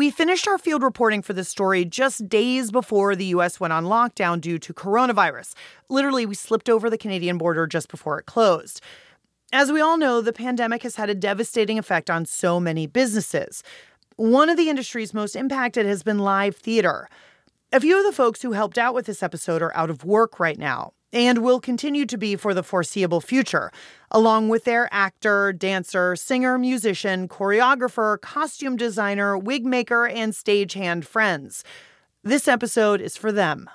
We finished our field reporting for this story just days before the U.S. went on lockdown due to coronavirus. Literally, we slipped over the Canadian border just before it closed. As we all know, the pandemic has had a devastating effect on so many businesses. One of the industries most impacted has been live theater. A few of the folks who helped out with this episode are out of work right now, and will continue to be for the foreseeable future, along with their actor, dancer, singer, musician, choreographer, costume designer, wig maker, and stagehand friends. This episode is for them.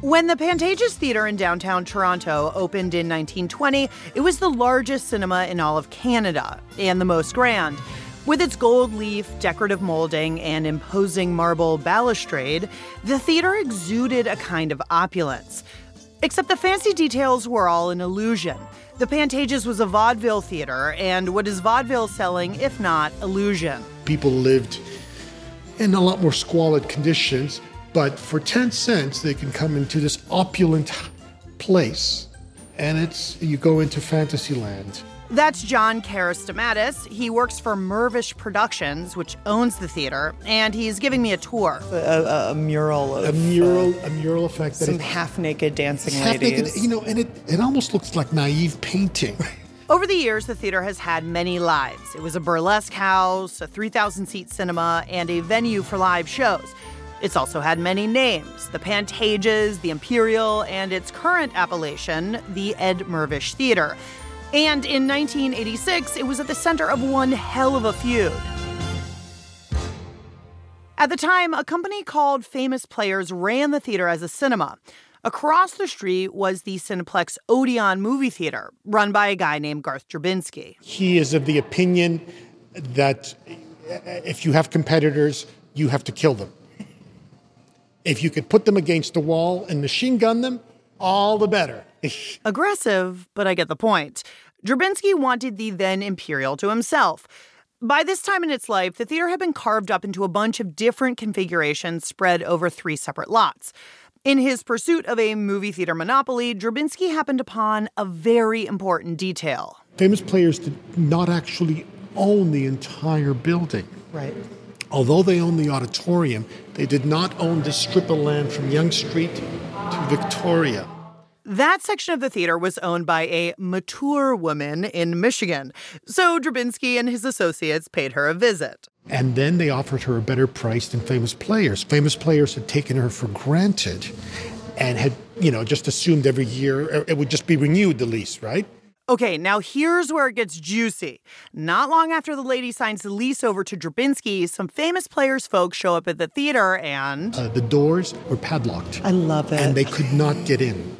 When the Pantages Theater in downtown Toronto opened in 1920, it was the largest cinema in all of Canada, and the most grand. With its gold leaf, decorative molding, and imposing marble balustrade, the theater exuded a kind of opulence. Except the fancy details were all an illusion. The Pantages was a vaudeville theater, and what is vaudeville selling, if not illusion? People lived in a lot more squalid conditions, but for 10 cents, they can come into this opulent place, and you go into fantasy land. That's John Karastamatis. He works for Mirvish Productions, which owns the theater, and he's giving me a tour. A mural effect. Some half-naked dancing ladies. Naked, and it almost looks like naive painting. Over the years, the theater has had many lives. It was a burlesque house, a 3,000-seat cinema, and a venue for live shows. It's also had many names, the Pantages, the Imperial, and its current appellation, the Ed Mirvish Theater. And in 1986, it was at the center of one hell of a feud. At the time, a company called Famous Players ran the theater as a cinema. Across the street was the Cineplex Odeon movie theater, run by a guy named Garth Drabinsky. He is of the opinion that if you have competitors, you have to kill them. If you could put them against the wall and machine gun them, all the better. Aggressive, but I get the point. Drabinsky wanted the then Imperial to himself. By this time in its life, the theater had been carved up into a bunch of different configurations spread over three separate lots. In his pursuit of a movie theater monopoly, Drabinsky happened upon a very important detail. Famous Players did not actually own the entire building. Right. Although they owned the auditorium, they did not own the strip of land from Yonge Street to Victoria. That section of the theater was owned by a mature woman in Michigan. So Drabinsky and his associates paid her a visit. And then they offered her a better price than Famous Players. Famous Players had taken her for granted and had, just assumed every year it would just be renewed, the lease, right? Okay, now here's where it gets juicy. Not long after the lady signs the lease over to Drabinsky, some Famous Players folks show up at the theater and... the doors were padlocked. I love it. And they could not get in.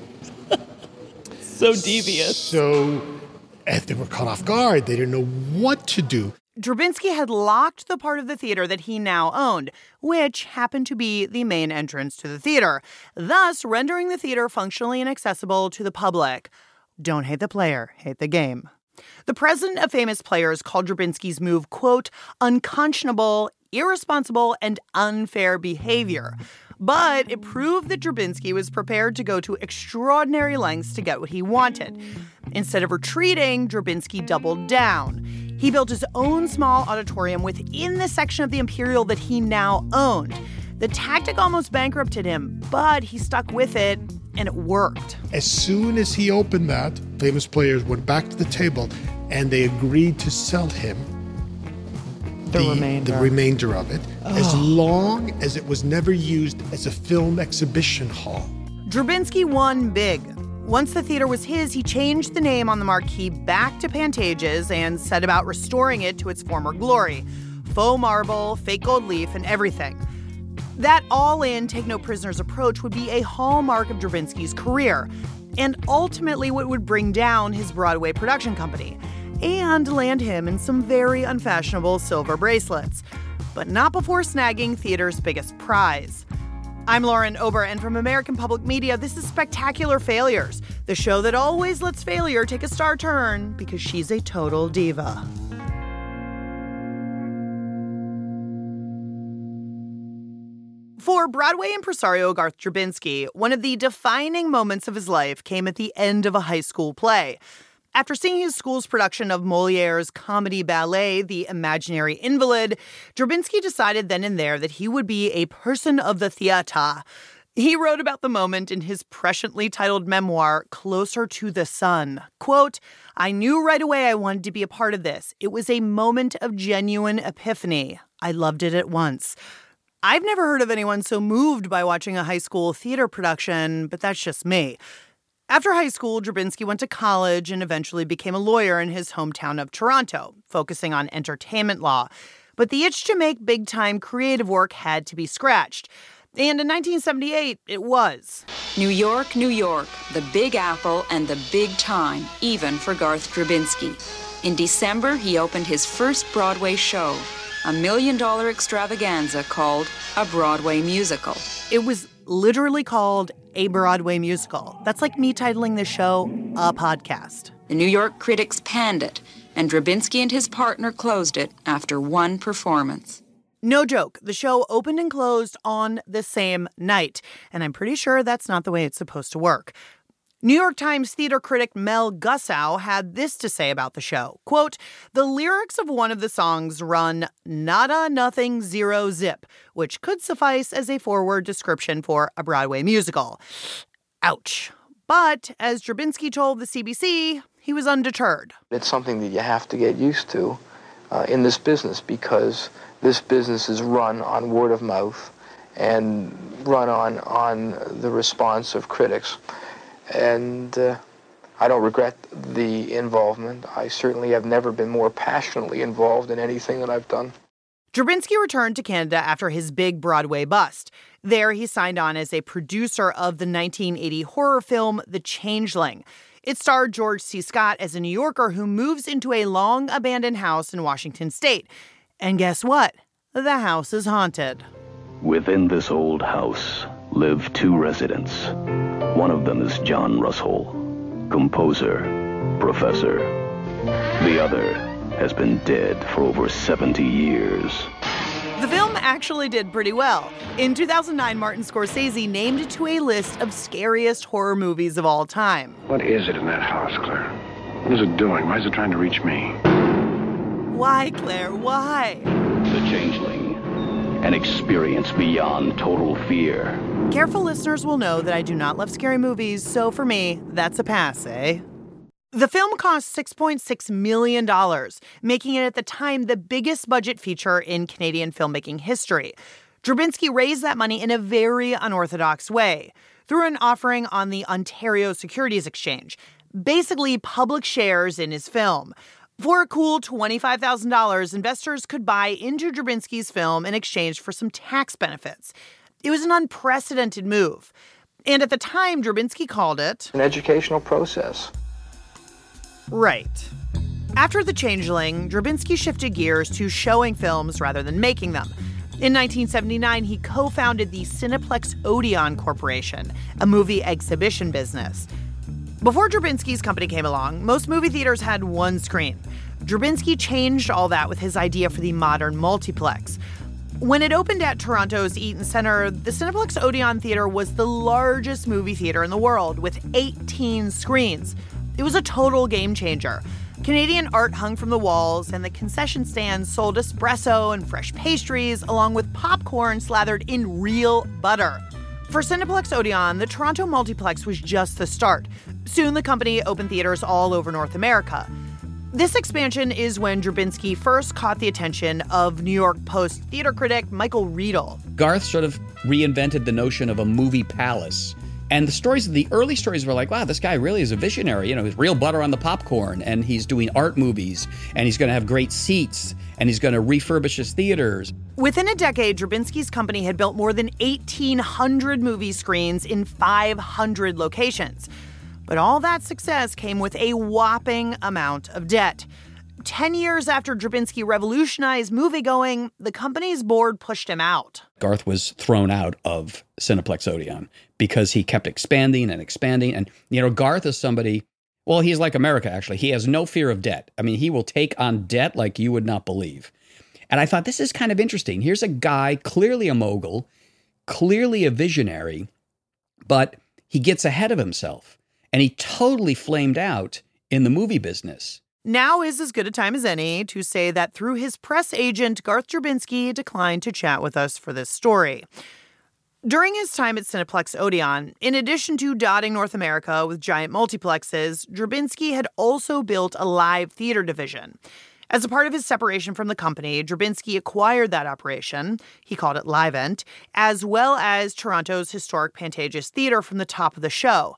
So devious. So they were caught off guard. They didn't know what to do. Drabinsky had locked the part of the theater that he now owned, which happened to be the main entrance to the theater, thus rendering the theater functionally inaccessible to the public. Don't hate the player, hate the game. The president of Famous Players called Drabinsky's move, quote, unconscionable, irresponsible, and unfair behavior. But it proved that Drabinsky was prepared to go to extraordinary lengths to get what he wanted. Instead of retreating, Drabinsky doubled down. He built his own small auditorium within the section of the Imperial that he now owned. The tactic almost bankrupted him, but he stuck with it, and it worked. As soon as he opened that, Famous Players went back to the table, and they agreed to sell him the remainder of it, as long as it was never used as a film exhibition hall. Drabinsky won big. Once the theater was his, he changed the name on the marquee back to Pantages and set about restoring it to its former glory. Faux marble, fake gold leaf, and everything. That all-in, take-no-prisoners approach would be a hallmark of Drabinsky's career, and ultimately what would bring down his Broadway production company, and land him in some very unfashionable silver bracelets. But not before snagging theater's biggest prize. I'm Lauren Ober, and from American Public Media, this is Spectacular Failures, the show that always lets failure take a star turn because she's a total diva. For Broadway impresario Garth Drabinsky, one of the defining moments of his life came at the end of a high school play. After seeing his school's production of Moliere's comedy ballet, The Imaginary Invalid, Drabinsky decided then and there that he would be a person of the theater. He wrote about the moment in his presciently titled memoir, Closer to the Sun. Quote, "I knew right away I wanted to be a part of this. It was a moment of genuine epiphany. I loved it at once." I've never heard of anyone so moved by watching a high school theater production, but that's just me. After high school, Drabinsky went to college and eventually became a lawyer in his hometown of Toronto, focusing on entertainment law. But the itch to make big-time creative work had to be scratched. And in 1978, it was. New York, New York, the Big Apple and the big time, even for Garth Drabinsky. In December, he opened his first Broadway show, a $1 million extravaganza called A Broadway Musical. It was literally called A Broadway Musical. That's like me titling the show a podcast. The New York critics panned it, and Drabinsky and his partner closed it after one performance. No joke, the show opened and closed on the same night, and I'm pretty sure that's not the way it's supposed to work. New York Times theater critic Mel Gussow had this to say about the show. Quote, "The lyrics of one of the songs run nada, nothing, zero, zip, which could suffice as a forward description for A Broadway Musical." Ouch. But as Drabinsky told the CBC, he was undeterred. It's something that you have to get used to in this business, because this business is run on word of mouth and run on the response of critics. And I don't regret the involvement. I certainly have never been more passionately involved in anything that I've done. Drabinsky returned to Canada after his big Broadway bust. There, he signed on as a producer of the 1980 horror film The Changeling. It starred George C. Scott as a New Yorker who moves into a long-abandoned house in Washington state. And guess what? The house is haunted. Within this old house live two residents. One of them is John Russell, composer, professor. The other has been dead for over 70 years. The film actually did pretty well. In 2009, Martin Scorsese named it to a list of scariest horror movies of all time. What is it in that house, Claire? What is it doing? Why is it trying to reach me? Why, Claire, why? The Changeling, an experience beyond total fear. Careful listeners will know that I do not love scary movies, so for me, that's a pass, eh? The film cost $6.6 million, making it at the time the biggest budget feature in Canadian filmmaking history. Drabinsky raised that money in a very unorthodox way, through an offering on the Ontario Securities Exchange, basically public shares in his film. For a cool $25,000, investors could buy into Drabinsky's film in exchange for some tax benefits. It was an unprecedented move. And at the time, Drabinsky called it an educational process. Right. After The Changeling, Drabinsky shifted gears to showing films rather than making them. In 1979, he co-founded the Cineplex Odeon Corporation, a movie exhibition business. Before Drabinsky's company came along, most movie theaters had one screen. Drabinsky changed all that with his idea for the modern multiplex. When it opened at Toronto's Eaton Centre, the Cineplex Odeon Theatre was the largest movie theatre in the world, with 18 screens. It was a total game changer. Canadian art hung from the walls, and the concession stands sold espresso and fresh pastries, along with popcorn slathered in real butter. For Cineplex Odeon, the Toronto Multiplex was just the start. Soon the company opened theaters all over North America. This expansion is when Drabinsky first caught the attention of New York Post theater critic Michael Riedel. Garth sort of reinvented the notion of a movie palace. And the early stories were like, wow, this guy really is a visionary. You know, he's real butter on the popcorn, and he's doing art movies, and he's going to have great seats, and he's going to refurbish his theaters. Within a decade, Drabinsky's company had built more than 1,800 movie screens in 500 locations. But all that success came with a whopping amount of debt. 10 years after Drabinsky revolutionized moviegoing, the company's board pushed him out. Garth was thrown out of Cineplex Odeon because he kept expanding. And, you know, Garth is somebody, well, he's like America, actually. He has no fear of debt. I mean, he will take on debt like you would not believe. And I thought, this is kind of interesting. Here's a guy, clearly a mogul, clearly a visionary, but he gets ahead of himself. And he totally flamed out in the movie business. Now is as good a time as any to say that through his press agent, Garth Drabinsky declined to chat with us for this story. During his time at Cineplex Odeon, in addition to dotting North America with giant multiplexes, Drabinsky had also built a live theater division. As a part of his separation from the company, Drabinsky acquired that operation, he called it Livent, as well as Toronto's historic Pantages Theater from the top of the show.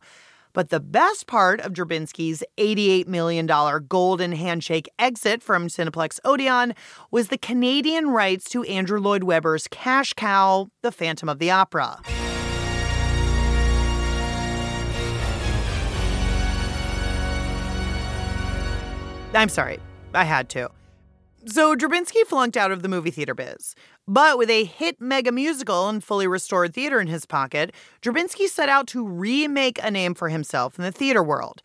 But the best part of Drabinsky's $88 million golden handshake exit from Cineplex Odeon was the Canadian rights to Andrew Lloyd Webber's cash cow, The Phantom of the Opera. I'm sorry, I had to. So Drabinsky flunked out of the movie theater biz. But with a hit mega musical and fully restored theater in his pocket, Drabinsky set out to remake a name for himself in the theater world.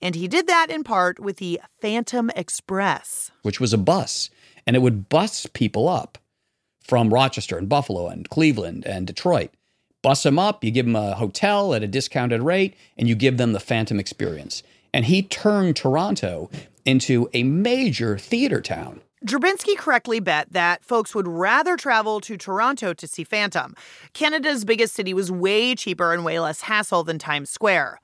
And he did that in part with the Phantom Express, which was a bus, and it would bus people up from Rochester and Buffalo and Cleveland and Detroit. Bus them up, you give them a hotel at a discounted rate, and you give them the Phantom Experience. And he turned Toronto into a major theater town. Drabinsky correctly bet that folks would rather travel to Toronto to see Phantom. Canada's biggest city was way cheaper and way less hassle than Times Square.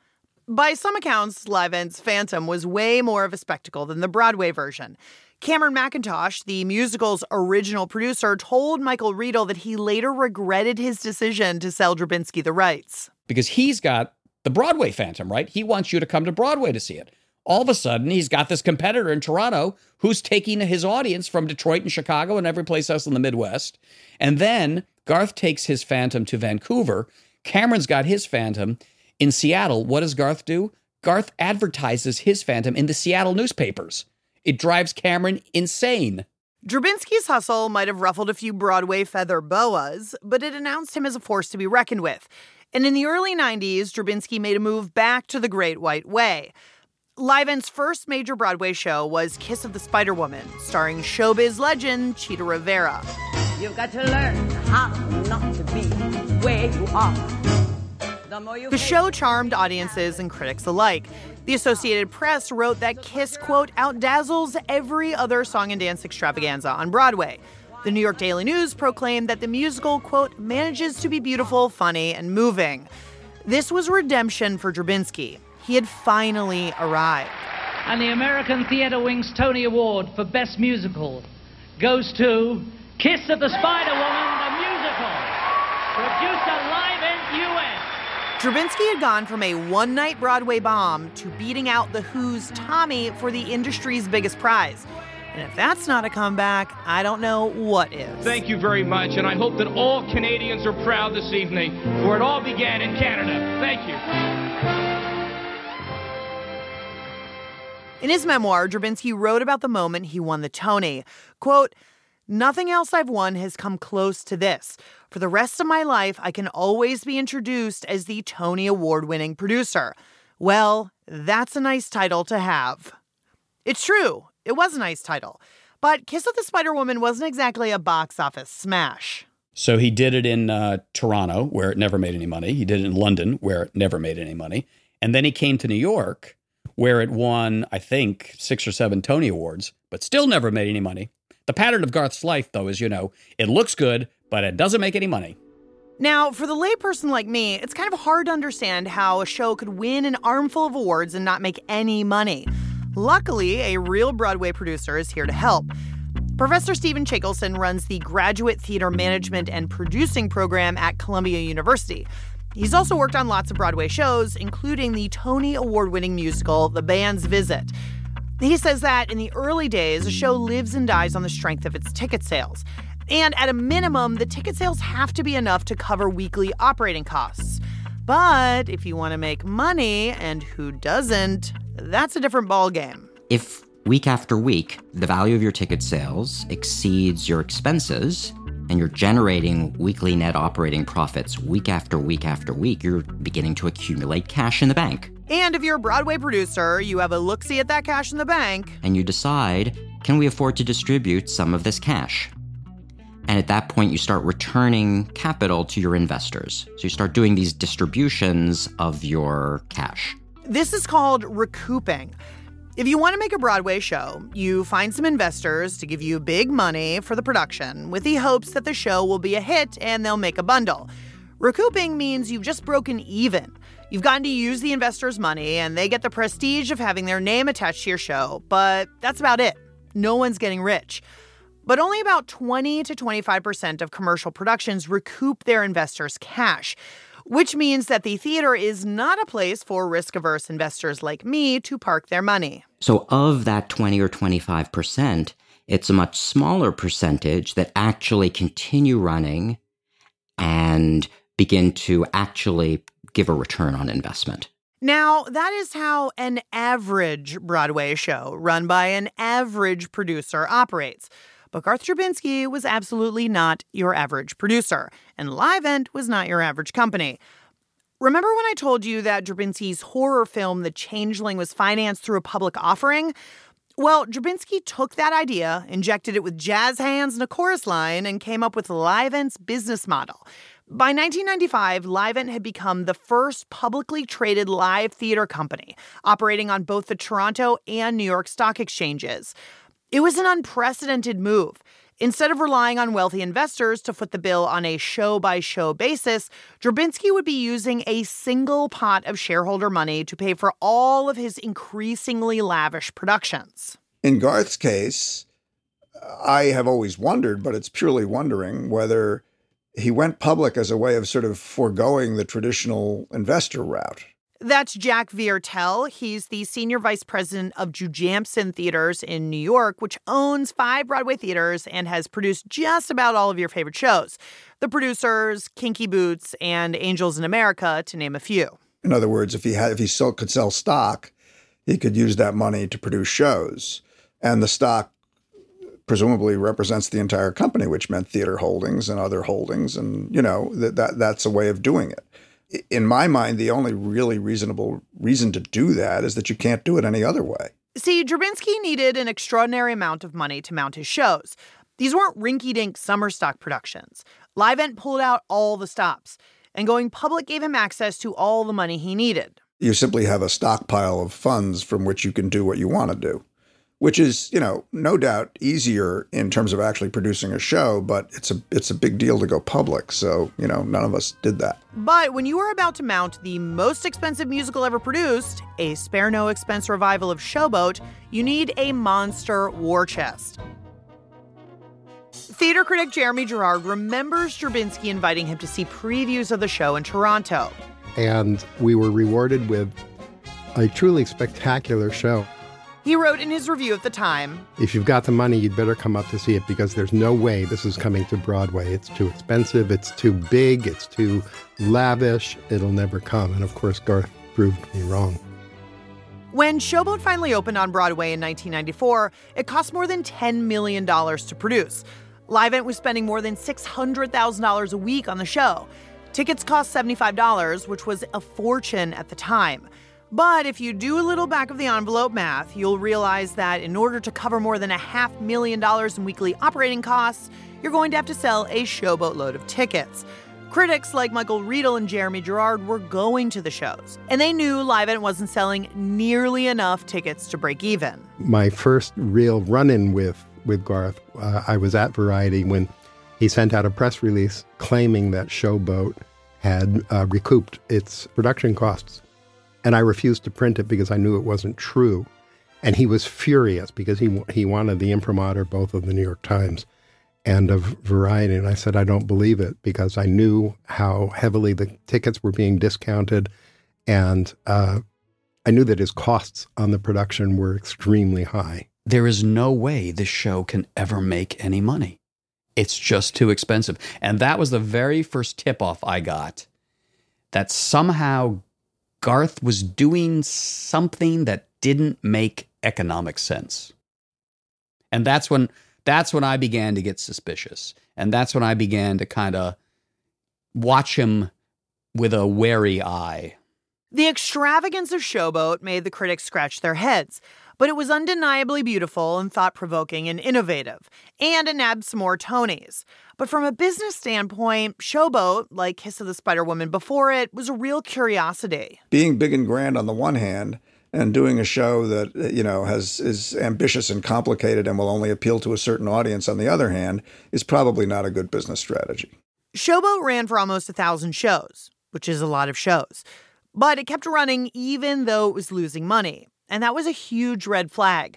By some accounts, Livent's Phantom was way more of a spectacle than the Broadway version. Cameron McIntosh, the musical's original producer, told Michael Riedel that he later regretted his decision to sell Drabinsky the rights. Because he's got the Broadway Phantom, right? He wants you to come to Broadway to see it. All of a sudden, he's got this competitor in Toronto who's taking his audience from Detroit and Chicago and every place else in the Midwest. And then Garth takes his Phantom to Vancouver. Cameron's got his Phantom in Seattle. What does Garth do? Garth advertises his Phantom in the Seattle newspapers. It drives Cameron insane. Drabinsky's hustle might have ruffled a few Broadway feather boas, but it announced him as a force to be reckoned with. And in the early 90s, Drabinsky made a move back to the Great White Way. Livent's first major Broadway show was Kiss of the Spider Woman, starring showbiz legend Chita Rivera. You've got to learn how not to be where you are. The show charmed audiences and critics alike. The Associated Press wrote that Kiss, quote, outdazzles every other song and dance extravaganza on Broadway. The New York Daily News proclaimed that the musical, quote, manages to be beautiful, funny, and moving. This was redemption for Drabinsky. He had finally arrived. And the American Theatre Wing's Tony Award for Best Musical goes to Kiss of the Spider Woman, the musical, produced at Livent U.S. Drabinsky had gone from a one-night Broadway bomb to beating out The Who's Tommy for the industry's biggest prize. And if that's not a comeback, I don't know what is. Thank you very much, and I hope that all Canadians are proud this evening, for it all began in Canada. Thank you. In his memoir, Drabinsky wrote about the moment he won the Tony. Quote, nothing else I've won has come close to this. For the rest of my life, I can always be introduced as the Tony Award-winning producer. Well, that's a nice title to have. It's true. It was a nice title. But Kiss of the Spider Woman wasn't exactly a box office smash. So he did it in Toronto, where it never made any money. He did it in London, where it never made any money. And then he came to New York, where it won, I think, 6 or 7 Tony Awards, but still never made any money. The pattern of Garth's life, though, is, you know, it looks good, but it doesn't make any money. Now, for the layperson like me, it's kind of hard to understand how a show could win an armful of awards and not make any money. Luckily, a real Broadway producer is here to help. Professor Stephen Chakelson runs the Graduate Theater Management and Producing program at Columbia University. He's also worked on lots of Broadway shows, including the Tony Award-winning musical, The Band's Visit. He says that in the early days, a show lives and dies on the strength of its ticket sales. And at a minimum, the ticket sales have to be enough to cover weekly operating costs. But if you want to make money, and who doesn't, that's a different ballgame. If week after week, the value of your ticket sales exceeds your expenses, and you're generating weekly net operating profits week after week after week, you're beginning to accumulate cash in the bank. And if you're a Broadway producer, you have a look-see at that cash in the bank. And you decide, can we afford to distribute some of this cash? And at that point, you start returning capital to your investors. So you start doing these distributions of your cash. This is called recouping. If you want to make a Broadway show, you find some investors to give you big money for the production with the hopes that the show will be a hit and they'll make a bundle. Recouping means you've just broken even. You've gotten to use the investors' money and they get the prestige of having their name attached to your show, but that's about it. No one's getting rich. But only about 20 to 25% of commercial productions recoup their investors' cash, which means that the theater is not a place for risk-averse investors like me to park their money. So of that 20 or 25%, it's a much smaller percentage that actually continue running and begin to actually give a return on investment. Now, that is how an average Broadway show run by an average producer operates. But Garth Drabinsky was absolutely not your average producer, and Livent was not your average company. Remember when I told you that Drabinsky's horror film The Changeling was financed through a public offering? Well, Drabinsky took that idea, injected it with jazz hands and a chorus line, and came up with Livent's business model. By 1995, Livent had become the first publicly traded live theater company, operating on both the Toronto and New York stock exchanges. It was an unprecedented move. Instead of relying on wealthy investors to foot the bill on a show-by-show basis, Drabinsky would be using a single pot of shareholder money to pay for all of his increasingly lavish productions. In Garth's case, I have always wondered, but it's purely wondering, whether he went public as a way of sort of foregoing the traditional investor route. That's Jack Viertel. He's the senior vice president of Jujamcyn Theaters in New York, which owns 5 Broadway theaters and has produced just about all of your favorite shows. The Producers, Kinky Boots, and Angels in America, to name a few. In other words, if he could sell stock, he could use that money to produce shows. And the stock presumably represents the entire company, which meant theater holdings and other holdings. And, you know, that's a way of doing it. In my mind, the only really reasonable reason to do that is that you can't do it any other way. See, Drabinsky needed an extraordinary amount of money to mount his shows. These weren't rinky-dink summer stock productions. Livent pulled out all the stops, and going public gave him access to all the money he needed. You simply have a stockpile of funds from which you can do what you want to do, which is, you know, no doubt easier in terms of actually producing a show, but it's a big deal to go public. So, you know, none of us did that. But when you were about to mount the most expensive musical ever produced, a spare no expense revival of Showboat, you need a monster war chest. Theater critic Jeremy Gerard remembers Drabinsky inviting him to see previews of the show in Toronto. And we were rewarded with a truly spectacular show. He wrote in his review at the time, "If you've got the money, you'd better come up to see it because there's no way this is coming to Broadway. It's too expensive, it's too big, it's too lavish, it'll never come." And of course, Garth proved me wrong. When Showboat finally opened on Broadway in 1994, it cost more than $10 million to produce. Livent was spending more than $600,000 a week on the show. Tickets cost $75, which was a fortune at the time. But if you do a little back-of-the-envelope math, you'll realize that in order to cover more than $500,000 in weekly operating costs, you're going to have to sell a showboat load of tickets. Critics like Michael Riedel and Jeremy Gerard were going to the shows, and they knew Livent wasn't selling nearly enough tickets to break even. My first real run-in with Garth, I was at Variety when he sent out a press release claiming that Showboat had recouped its production costs. And I refused to print it because I knew it wasn't true. And he was furious because he wanted the imprimatur both of the New York Times and of Variety. And I said, I don't believe it because I knew how heavily the tickets were being discounted. And I knew that his costs on the production were extremely high. There is no way this show can ever make any money. It's just too expensive. And that was the very first tip-off I got, that somehow Garth was doing something that didn't make economic sense. And that's when I began to get suspicious. And that's when I began to kind of watch him with a wary eye. The extravagance of Showboat made the critics scratch their heads, but it was undeniably beautiful and thought-provoking and innovative, and it nabbed some more Tonys. But from a business standpoint, Showboat, like Kiss of the Spider Woman before it, was a real curiosity. Being big and grand on the one hand, and doing a show that, you know, is ambitious and complicated and will only appeal to a certain audience, on the other hand, is probably not a good business strategy. Showboat ran for almost 1,000 shows, which is a lot of shows. But it kept running even though it was losing money. And that was a huge red flag.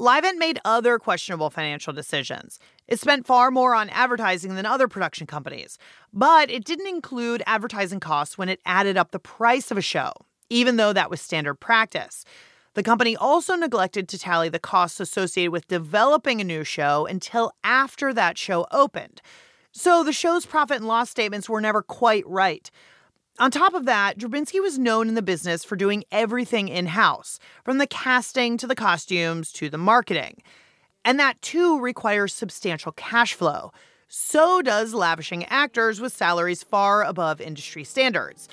Livent made other questionable financial decisions. It spent far more on advertising than other production companies, but it didn't include advertising costs when it added up the price of a show, even though that was standard practice. The company also neglected to tally the costs associated with developing a new show until after that show opened. So the show's profit and loss statements were never quite right. On top of that, Drabinsky was known in the business for doing everything in-house, from the casting to the costumes to the marketing. And that, too, requires substantial cash flow. So does lavishing actors with salaries far above industry standards.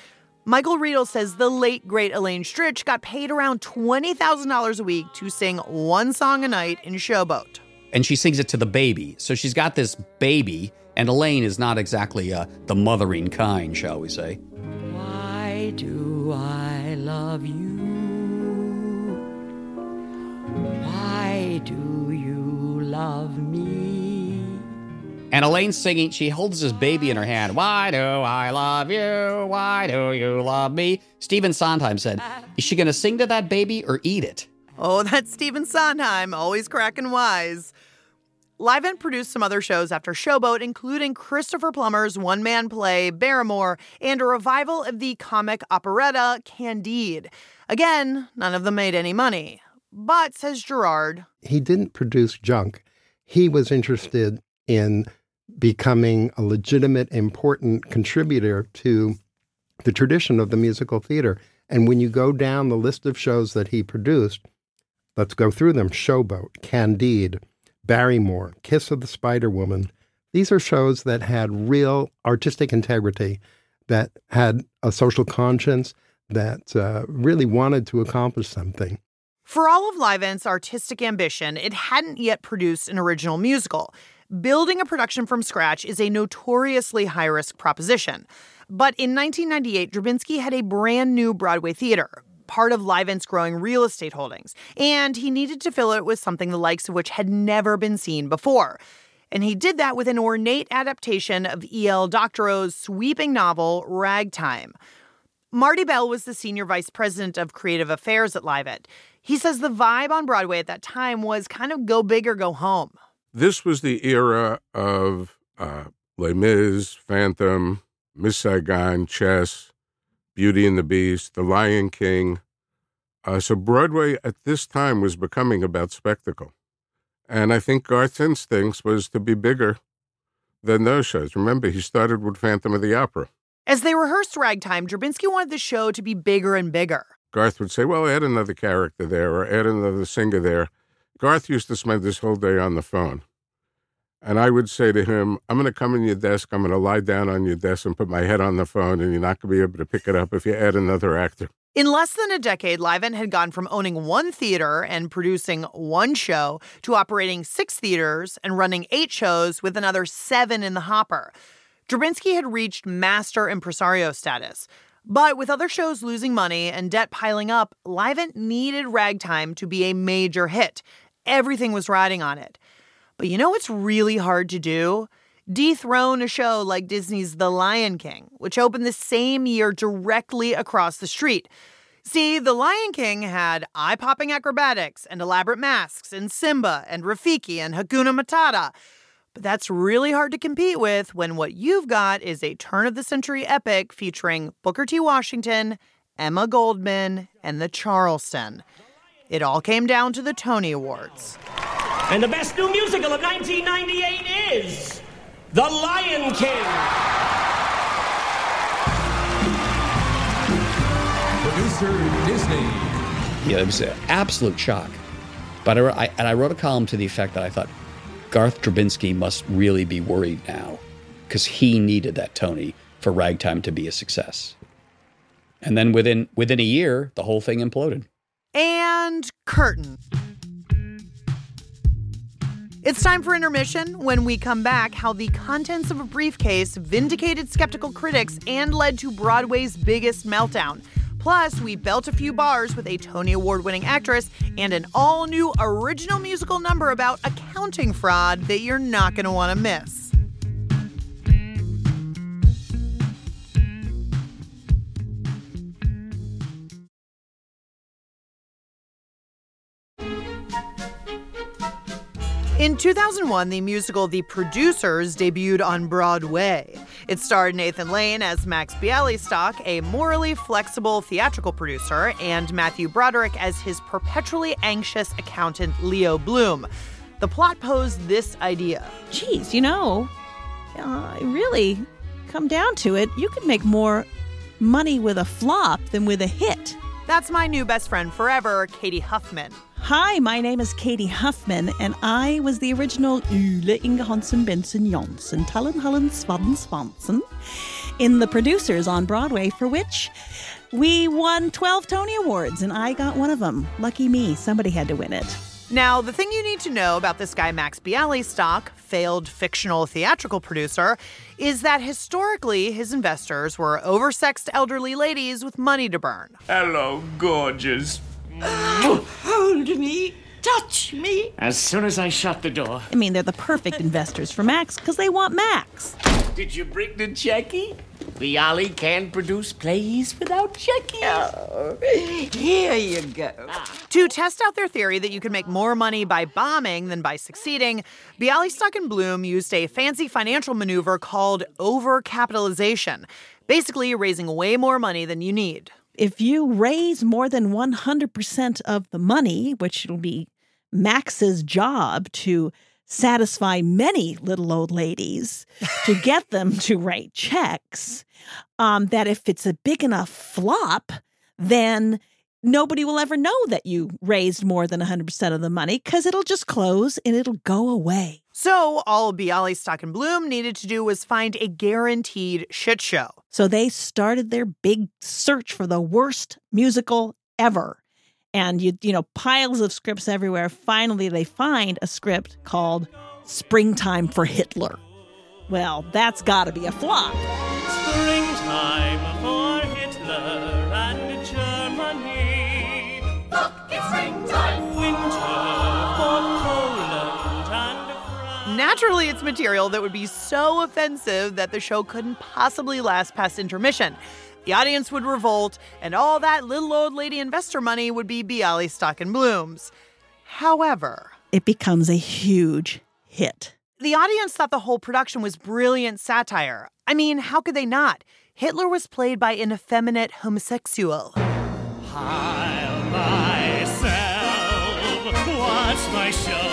Michael Riedel says the late, great Elaine Stritch got paid around $20,000 a week to sing one song a night in Showboat. And she sings it to the baby. So she's got this baby, and Elaine is not exactly the mothering kind, shall we say. Why do I love you? Why do you love me? And Elaine's singing, she holds this baby in her hand. Why do I love you? Why do you love me? Stephen Sondheim said, is she going to sing to that baby or eat it? Oh, that's Stephen Sondheim, always cracking wise. Livent produced some other shows after Showboat, including Christopher Plummer's one-man play, Barrymore, and a revival of the comic operetta, Candide. Again, none of them made any money. But, says Gerard, he didn't produce junk. He was interested in becoming a legitimate, important contributor to the tradition of the musical theater. And when you go down the list of shows that he produced, let's go through them. Showboat, Candide, Barrymore, Kiss of the Spider Woman. These are shows that had real artistic integrity, that had a social conscience, that really wanted to accomplish something. For all of Livent's artistic ambition, it hadn't yet produced an original musical. Building a production from scratch is a notoriously high-risk proposition. But in 1998, Drabinsky had a brand new Broadway theater, part of Livent's growing real estate holdings, and he needed to fill it with something the likes of which had never been seen before. And he did that with an ornate adaptation of E.L. Doctorow's sweeping novel, Ragtime. Marty Bell was the senior vice president of creative affairs at Livent. He says the vibe on Broadway at that time was kind of go big or go home. This was the era of Les Mis, Phantom, Miss Saigon, Chess, Beauty and the Beast, The Lion King. So Broadway at this time was becoming about spectacle. And I think Garth's instincts was to be bigger than those shows. Remember, he started with Phantom of the Opera. As they rehearsed Ragtime, Drabinsky wanted the show to be bigger and bigger. Garth would say, well, add another character there or add another singer there. Garth used to spend this whole day on the phone. And I would say to him, I'm going to come in your desk, I'm going to lie down on your desk and put my head on the phone, and you're not going to be able to pick it up if you add another actor. In less than a decade, Livent had gone from owning one theater and producing one show to operating 6 theaters and running 8 shows with another 7 in the hopper. Drabinsky had reached master impresario status. But with other shows losing money and debt piling up, Livent needed Ragtime to be a major hit. Everything was riding on it. But you know what's really hard to do? Dethrone a show like Disney's The Lion King, which opened the same year directly across the street. See, The Lion King had eye-popping acrobatics and elaborate masks and Simba and Rafiki and Hakuna Matata. But that's really hard to compete with when what you've got is a turn-of-the-century epic featuring Booker T. Washington, Emma Goldman, and the Charleston. It all came down to the Tony Awards. And the best new musical of 1998 is The Lion King. Producer Disney. Yeah, it was an absolute shock. But I wrote a column to the effect that I thought, Garth Drabinsky must really be worried now because he needed that Tony for Ragtime to be a success. And then within a year, the whole thing imploded. And curtain. It's time for intermission. When we come back, how the contents of a briefcase vindicated skeptical critics and led to Broadway's biggest meltdown. Plus, we built a few bars with a Tony Award-winning actress and an all-new original musical number about accounting fraud that you're not going to want to miss. In 2001, the musical The Producers debuted on Broadway. It starred Nathan Lane as Max Bialystock, a morally flexible theatrical producer, and Matthew Broderick as his perpetually anxious accountant, Leo Bloom. The plot posed this idea. Geez, really, come down to it, you could make more money with a flop than with a hit. That's my new best friend forever, Katie Huffman. Hi, my name is Katie Huffman, and I was the original Ule Inge Hansen Benson Jonsson, Talon Holland Swadden Swanson in The Producers on Broadway, for which we won 12 Tony Awards, and I got one of them. Lucky me, somebody had to win it. Now, the thing you need to know about this guy, Max Bialystock, failed fictional theatrical producer, is that historically his investors were oversexed elderly ladies with money to burn. Hello, gorgeous. Hold me. Touch me. As soon as I shut the door. I mean, they're the perfect investors for Max because they want Max. Did you bring the checkie? Bialy can produce plays without checkies. Oh, here you go. To test out their theory that you can make more money by bombing than by succeeding, Bialystock and Bloom used a fancy financial maneuver called overcapitalization, basically raising way more money than you need. If you raise more than 100% of the money, which will be Max's job to satisfy many little old ladies to get them to write checks, that if it's a big enough flop, then nobody will ever know that you raised more than 100% of the money because it'll just close and it'll go away. So all Bialystock and Bloom needed to do was find a guaranteed shit show. So they started their big search for the worst musical ever. And, piles of scripts everywhere. Finally, they find a script called Springtime for Hitler. Well, that's got to be a flop. Springtime for Hitler and Germany. Look, it's springtime. Winter for Poland and France. Naturally, it's material that would be so offensive that the show couldn't possibly last past intermission. The audience would revolt, and all that little old lady investor money would be Bialystock and Bloom's. However, it becomes a huge hit. The audience thought the whole production was brilliant satire. I mean, how could they not? Hitler was played by an effeminate homosexual. I'll myself watch my show.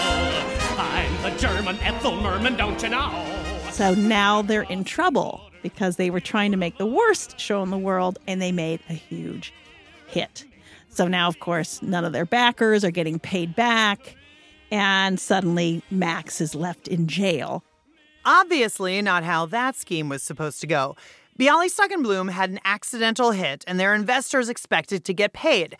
I'm the German Ethel Merman, don't you know? So now they're in trouble, because they were trying to make the worst show in the world, and they made a huge hit. So now, of course, none of their backers are getting paid back, and suddenly Max is left in jail. Obviously not how that scheme was supposed to go. Bialystock and Bloom had an accidental hit, and their investors expected to get paid.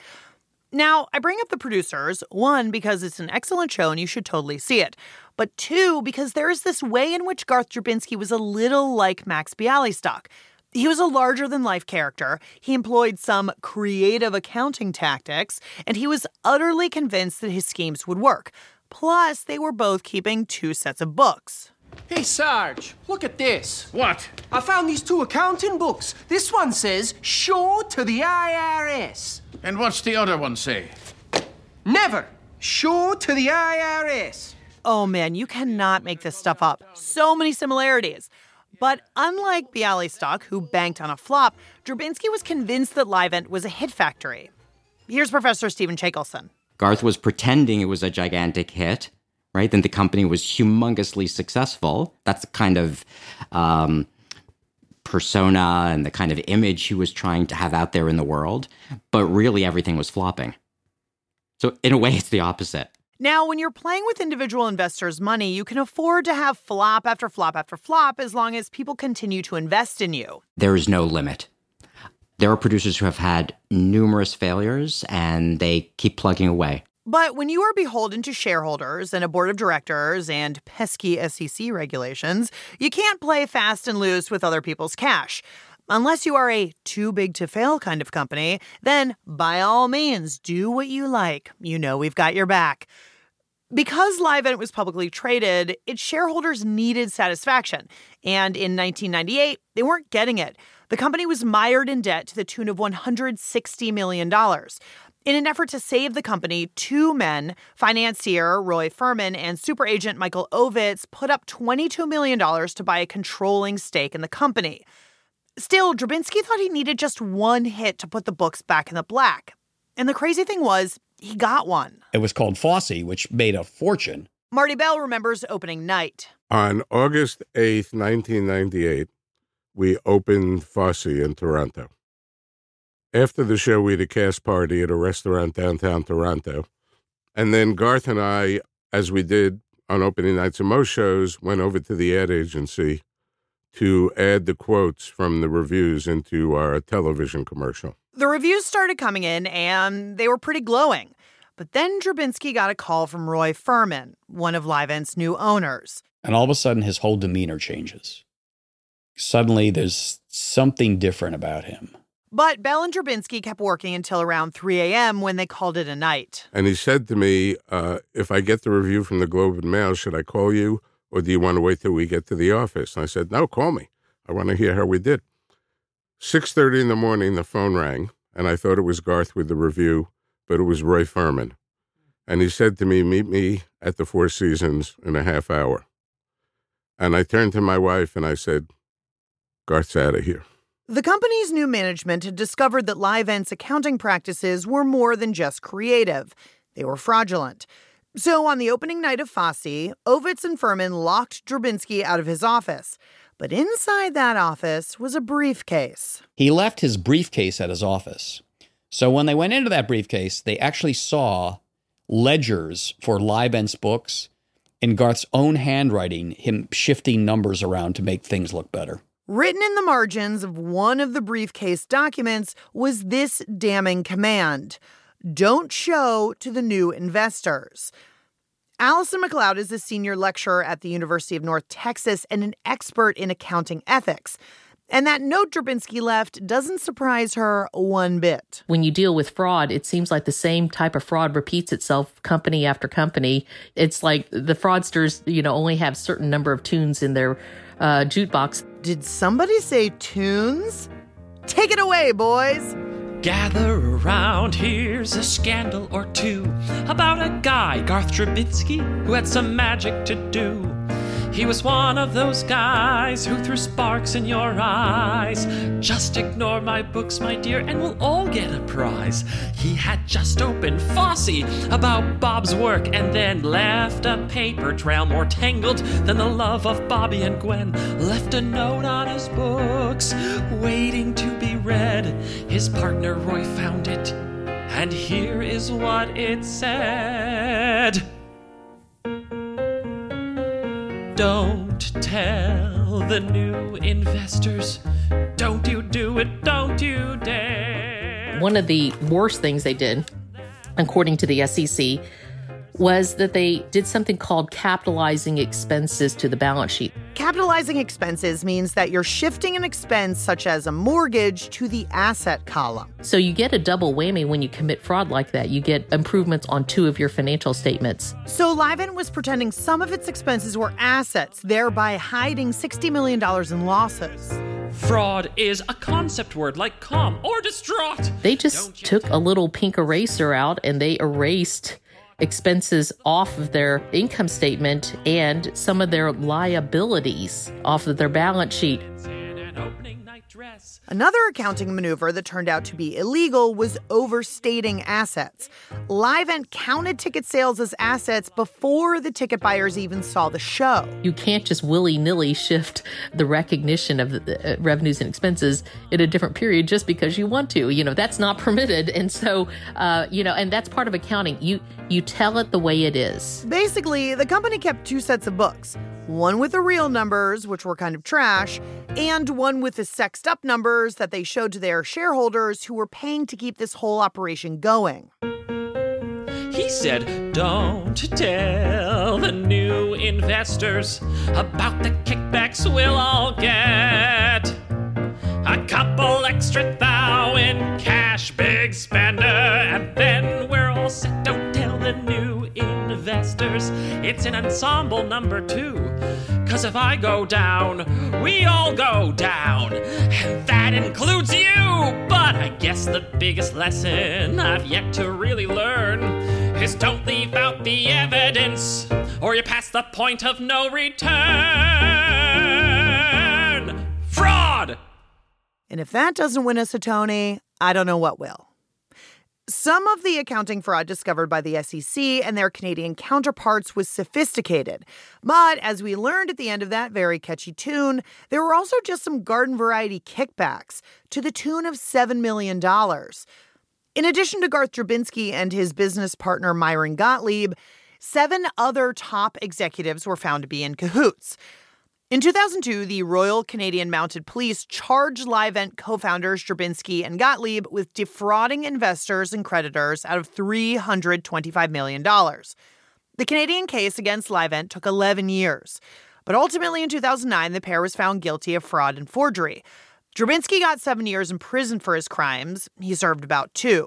Now, I bring up The Producers, one, because it's an excellent show and you should totally see it, but two, because there is this way in which Garth Drabinsky was a little like Max Bialystock. He was a larger-than-life character, he employed some creative accounting tactics, and he was utterly convinced that his schemes would work. Plus, they were both keeping two sets of books. Hey, Sarge, look at this. What? I found these two accounting books. This one says, show to the IRS. And what's the other one say? Never. Show to the IRS. Oh, man, you cannot make this stuff up. So many similarities. But unlike Bialystock, who banked on a flop, Drabinsky was convinced that Livent was a hit factory. Here's Professor Stephen Chakelson. Garth was pretending it was a gigantic hit, right? Then the company was humongously successful. That's the kind of persona and the kind of image he was trying to have out there in the world. But really, everything was flopping. So in a way, it's the opposite. Now, when you're playing with individual investors' money, you can afford to have flop after flop after flop as long as people continue to invest in you. There is no limit. There are producers who have had numerous failures, and they keep plugging away. But when you are beholden to shareholders and a board of directors and pesky SEC regulations, you can't play fast and loose with other people's cash. Unless you are a too-big-to-fail kind of company, then by all means, do what you like. You know we've got your back. Because Livent was publicly traded, its shareholders needed satisfaction. And in 1998, they weren't getting it. The company was mired in debt to the tune of $160 million. In an effort to save the company, two men, financier Roy Furman and super agent Michael Ovitz, put up $22 million to buy a controlling stake in the company. Still, Drabinsky thought he needed just one hit to put the books back in the black. And the crazy thing was, he got one. It was called Fosse, which made a fortune. Marty Bell remembers opening night. On August 8th, 1998, we opened Fosse in Toronto. After the show, we had a cast party at a restaurant downtown Toronto. And then Garth and I, as we did on opening nights and most shows, went over to the ad agency to add the quotes from the reviews into our television commercial. The reviews started coming in, and they were pretty glowing. But then Drabinsky got a call from Roy Furman, one of Livent's new owners. And all of a sudden, his whole demeanor changes. Suddenly, there's something different about him. But Bell and Drabinsky kept working until around 3 a.m. when they called it a night. And he said to me, if I get the review from the Globe and Mail, should I call you, or do you want to wait till we get to the office? And I said, no, call me. I want to hear how we did. 6:30 in the morning, the phone rang, and I thought it was Garth with the review, but it was Roy Furman. And he said to me, meet me at the Four Seasons in a half hour. And I turned to my wife and I said, Garth's out of here. The company's new management had discovered that Livent's accounting practices were more than just creative. They were fraudulent. So on the opening night of Fosse, Ovitz and Furman locked Drabinsky out of his office. But inside that office was a briefcase. He left his briefcase at his office. So when they went into that briefcase, they actually saw ledgers for Livent's books in Garth's own handwriting, him shifting numbers around to make things look better. Written in the margins of one of the briefcase documents was this damning command: don't show to the new investors. Allison McLeod is a senior lecturer at the University of North Texas and an expert in accounting ethics. And that note Drabinsky left doesn't surprise her one bit. When you deal with fraud, it seems like the same type of fraud repeats itself company after company. It's like the fraudsters, only have a certain number of tunes in their jukebox. Did somebody say tunes? Take it away, boys. Gather around, here's a scandal or two about a guy, Garth Drabinsky, who had some magic to do. He was one of those guys who threw sparks in your eyes. Just ignore my books, my dear, and we'll all get a prize. He had just opened Fosse about Bob's work and then left a paper trail more tangled than the love of Bobby and Gwen. Left a note on his books, waiting to be read. His partner Roy found it, and here is what it said. Don't tell the new investors. Don't you do it, don't you dare. One of the worst things they did, according to the SEC, was that they did something called capitalizing expenses to the balance sheet. Capitalizing expenses means that you're shifting an expense, such as a mortgage, to the asset column. So you get a double whammy when you commit fraud like that. You get improvements on two of your financial statements. So Livent was pretending some of its expenses were assets, thereby hiding $60 million in losses. Fraud is a concept word like calm or distraught. They just took a little pink eraser out and they erased expenses off of their income statement and some of their liabilities off of their balance sheet. Another accounting maneuver that turned out to be illegal was overstating assets. Livent counted ticket sales as assets before the ticket buyers even saw the show. You can't just willy-nilly shift the recognition of the revenues and expenses in a different period just because you want to. That's not permitted. And so, and that's part of accounting. You tell it the way it is. Basically, the company kept two sets of books. One with the real numbers, which were kind of trash, and one with the sexed up numbers that they showed to their shareholders who were paying to keep this whole operation going. He said, don't tell the new investors about the kickbacks we'll all get. A cup extra thou in cash, big spender, and then we're all set. Don't tell the new investors it's an ensemble number two, 'cause if I go down, we all go down, and that includes you. But I guess the biggest lesson I've yet to really learn is don't leave out the evidence, or you pass the point of no return. Fraud! And if that doesn't win us a Tony, I don't know what will. Some of the accounting fraud discovered by the SEC and their Canadian counterparts was sophisticated. But as we learned at the end of that very catchy tune, there were also just some garden variety kickbacks to the tune of $7 million. In addition to Garth Drabinsky and his business partner Myron Gottlieb, 7 other top executives were found to be in cahoots. In 2002, the Royal Canadian Mounted Police charged Livent co-founders Drabinsky and Gottlieb with defrauding investors and creditors out of $325 million. The Canadian case against Livent took 11 years. But ultimately, in 2009, the pair was found guilty of fraud and forgery. Drabinsky got 7 years in prison for his crimes. He served about 2.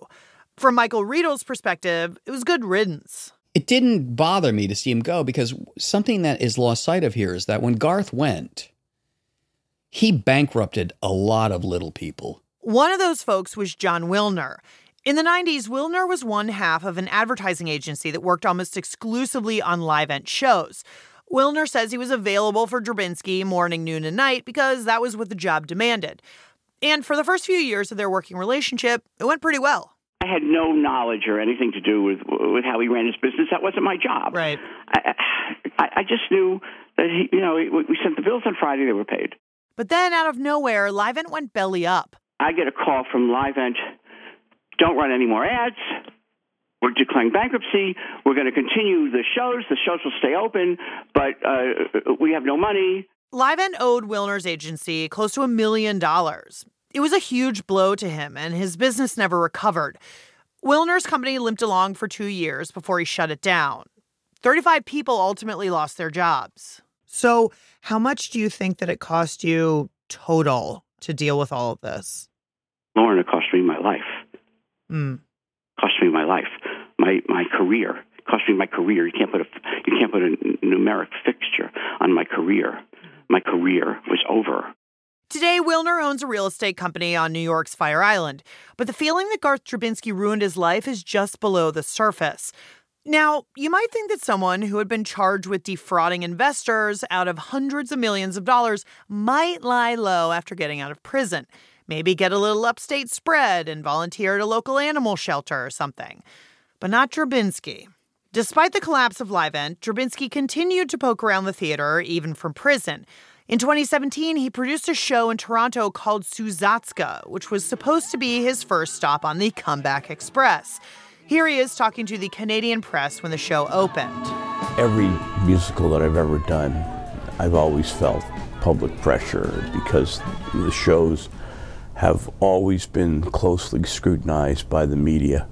From Michael Riedel's perspective, it was good riddance. It didn't bother me to see him go, because something that is lost sight of here is that when Garth went, he bankrupted a lot of little people. One of those folks was John Wilner. In the 90s, Wilner was one half of an advertising agency that worked almost exclusively on Livent shows. Wilner says he was available for Drabinsky morning, noon, and night because that was what the job demanded. And for the first few years of their working relationship, it went pretty well. I had no knowledge or anything to do with how he ran his business. That wasn't my job. Right. I just knew that he, we sent the bills on Friday, they were paid. But then out of nowhere, Livent went belly up. I get a call from Livent, don't run any more ads. We're declaring bankruptcy. We're going to continue the shows. The shows will stay open, but we have no money. Livent owed Wilner's agency close to $1 million. It was a huge blow to him, and his business never recovered. Wilner's company limped along for 2 years before he shut it down. 35 people ultimately lost their jobs. So how much do you think that it cost you total to deal with all of this? Lauren, it cost me my life. Cost me my life. My career. It cost me my career. You can't put a numeric fixture on my career. My career was over. Today, Wilner owns a real estate company on New York's Fire Island, but the feeling that Garth Drabinsky ruined his life is just below the surface. Now, you might think that someone who had been charged with defrauding investors out of hundreds of millions of dollars might lie low after getting out of prison, maybe get a little upstate spread and volunteer at a local animal shelter or something. But not Drabinsky. Despite the collapse of Livent, Drabinsky continued to poke around the theater, even from prison. In 2017, he produced a show in Toronto called Suzatska, which was supposed to be his first stop on the Comeback Express. Here he is talking to the Canadian press when the show opened. Every musical that I've ever done, I've always felt public pressure because the shows have always been closely scrutinized by the media.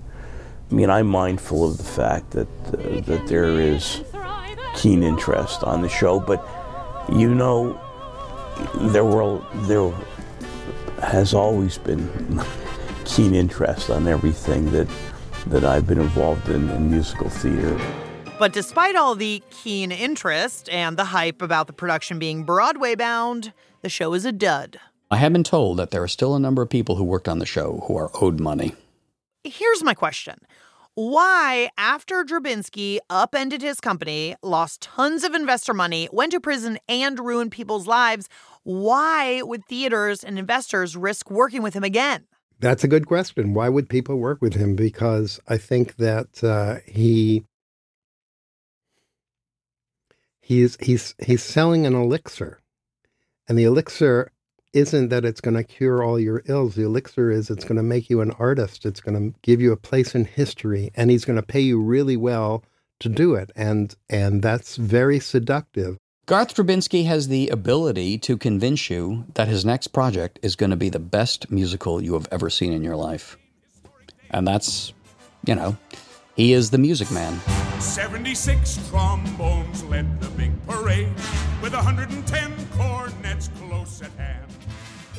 I mean, I'm mindful of the fact that there is keen interest on the show, but there has always been keen interest on everything that I've been involved in musical theater. But despite all the keen interest and the hype about the production being Broadway-bound, the show is a dud. I have been told that there are still a number of people who worked on the show who are owed money. Here's my question. Why, after Drabinsky upended his company, lost tons of investor money, went to prison, and ruined people's lives, why would theaters and investors risk working with him again? That's a good question. Why would people work with him? Because I think that he's selling an elixir. And the elixir isn't that it's going to cure all your ills. The elixir is it's going to make you an artist. It's going to give you a place in history, and he's going to pay you really well to do it. And that's very seductive. Garth Drabinsky has the ability to convince you that his next project is going to be the best musical you have ever seen in your life. And that's, he is the music man. 76 trombones led the big parade with 110 cornets close at hand.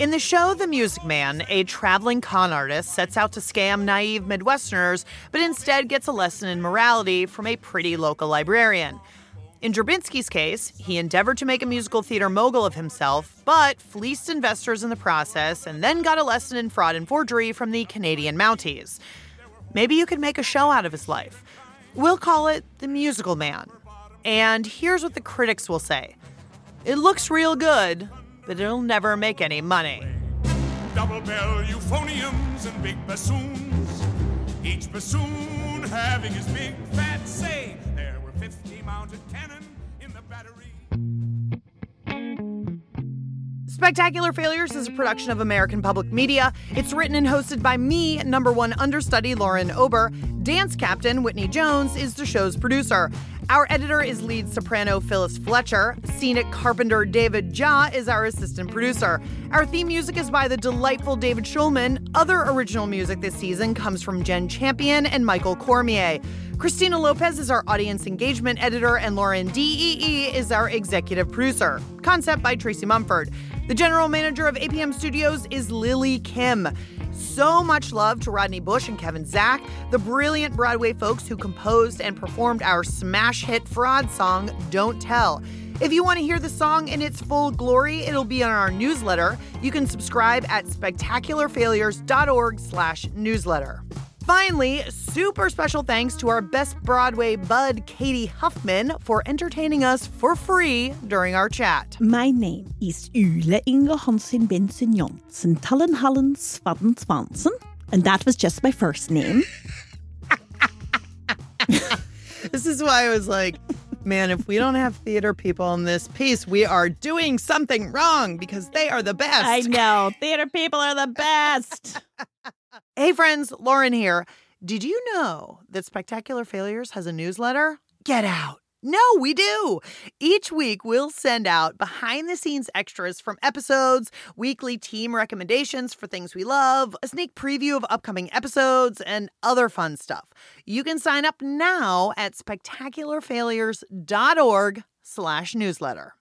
In the show The Music Man, a traveling con artist sets out to scam naive Midwesterners, but instead gets a lesson in morality from a pretty local librarian. In Drabinsky's case, he endeavored to make a musical theater mogul of himself, but fleeced investors in the process and then got a lesson in fraud and forgery from the Canadian Mounties. Maybe you could make a show out of his life. We'll call it The Musical Man. And here's what the critics will say. It looks real good, but it'll never make any money. Double bell euphoniums and big bassoons, each bassoon having his big fat say. There were 50 mounted cannon in the battery. Spectacular Failures is a production of American Public Media. It's written and hosted by me, number one understudy Lauren Ober. Dance captain Whitney Jones is the show's producer. Our editor is lead soprano Phyllis Fletcher. Scenic carpenter David Ja is our assistant producer. Our theme music is by the delightful David Schulman. Other original music this season comes from Jen Champion and Michael Cormier. Christina Lopez is our audience engagement editor, and Lauren DEE is our executive producer. Concept by Tracy Mumford. The general manager of APM Studios is Lily Kim. So much love to Rodney Bush and Kevin Zach, the brilliant Broadway folks who composed and performed our smash hit fraud song, Don't Tell. If you want to hear the song in its full glory, it'll be on our newsletter. You can subscribe at spectacularfailures.org/newsletter. Finally, super special thanks to our best Broadway bud, Katie Huffman, for entertaining us for free during our chat. My name is Ule Inger Hansen Benson Johnson Tallen Hallen Svaden Svansen, and that was just my first name. This is why I was like, man, if we don't have theater people in this piece, we are doing something wrong because they are the best. I know. Theater people are the best. Hey friends, Lauren here. Did you know that Spectacular Failures has a newsletter? Get out. No, we do. Each week, we'll send out behind-the-scenes extras from episodes, weekly team recommendations for things we love, a sneak preview of upcoming episodes, and other fun stuff. You can sign up now at spectacularfailures.org/newsletter.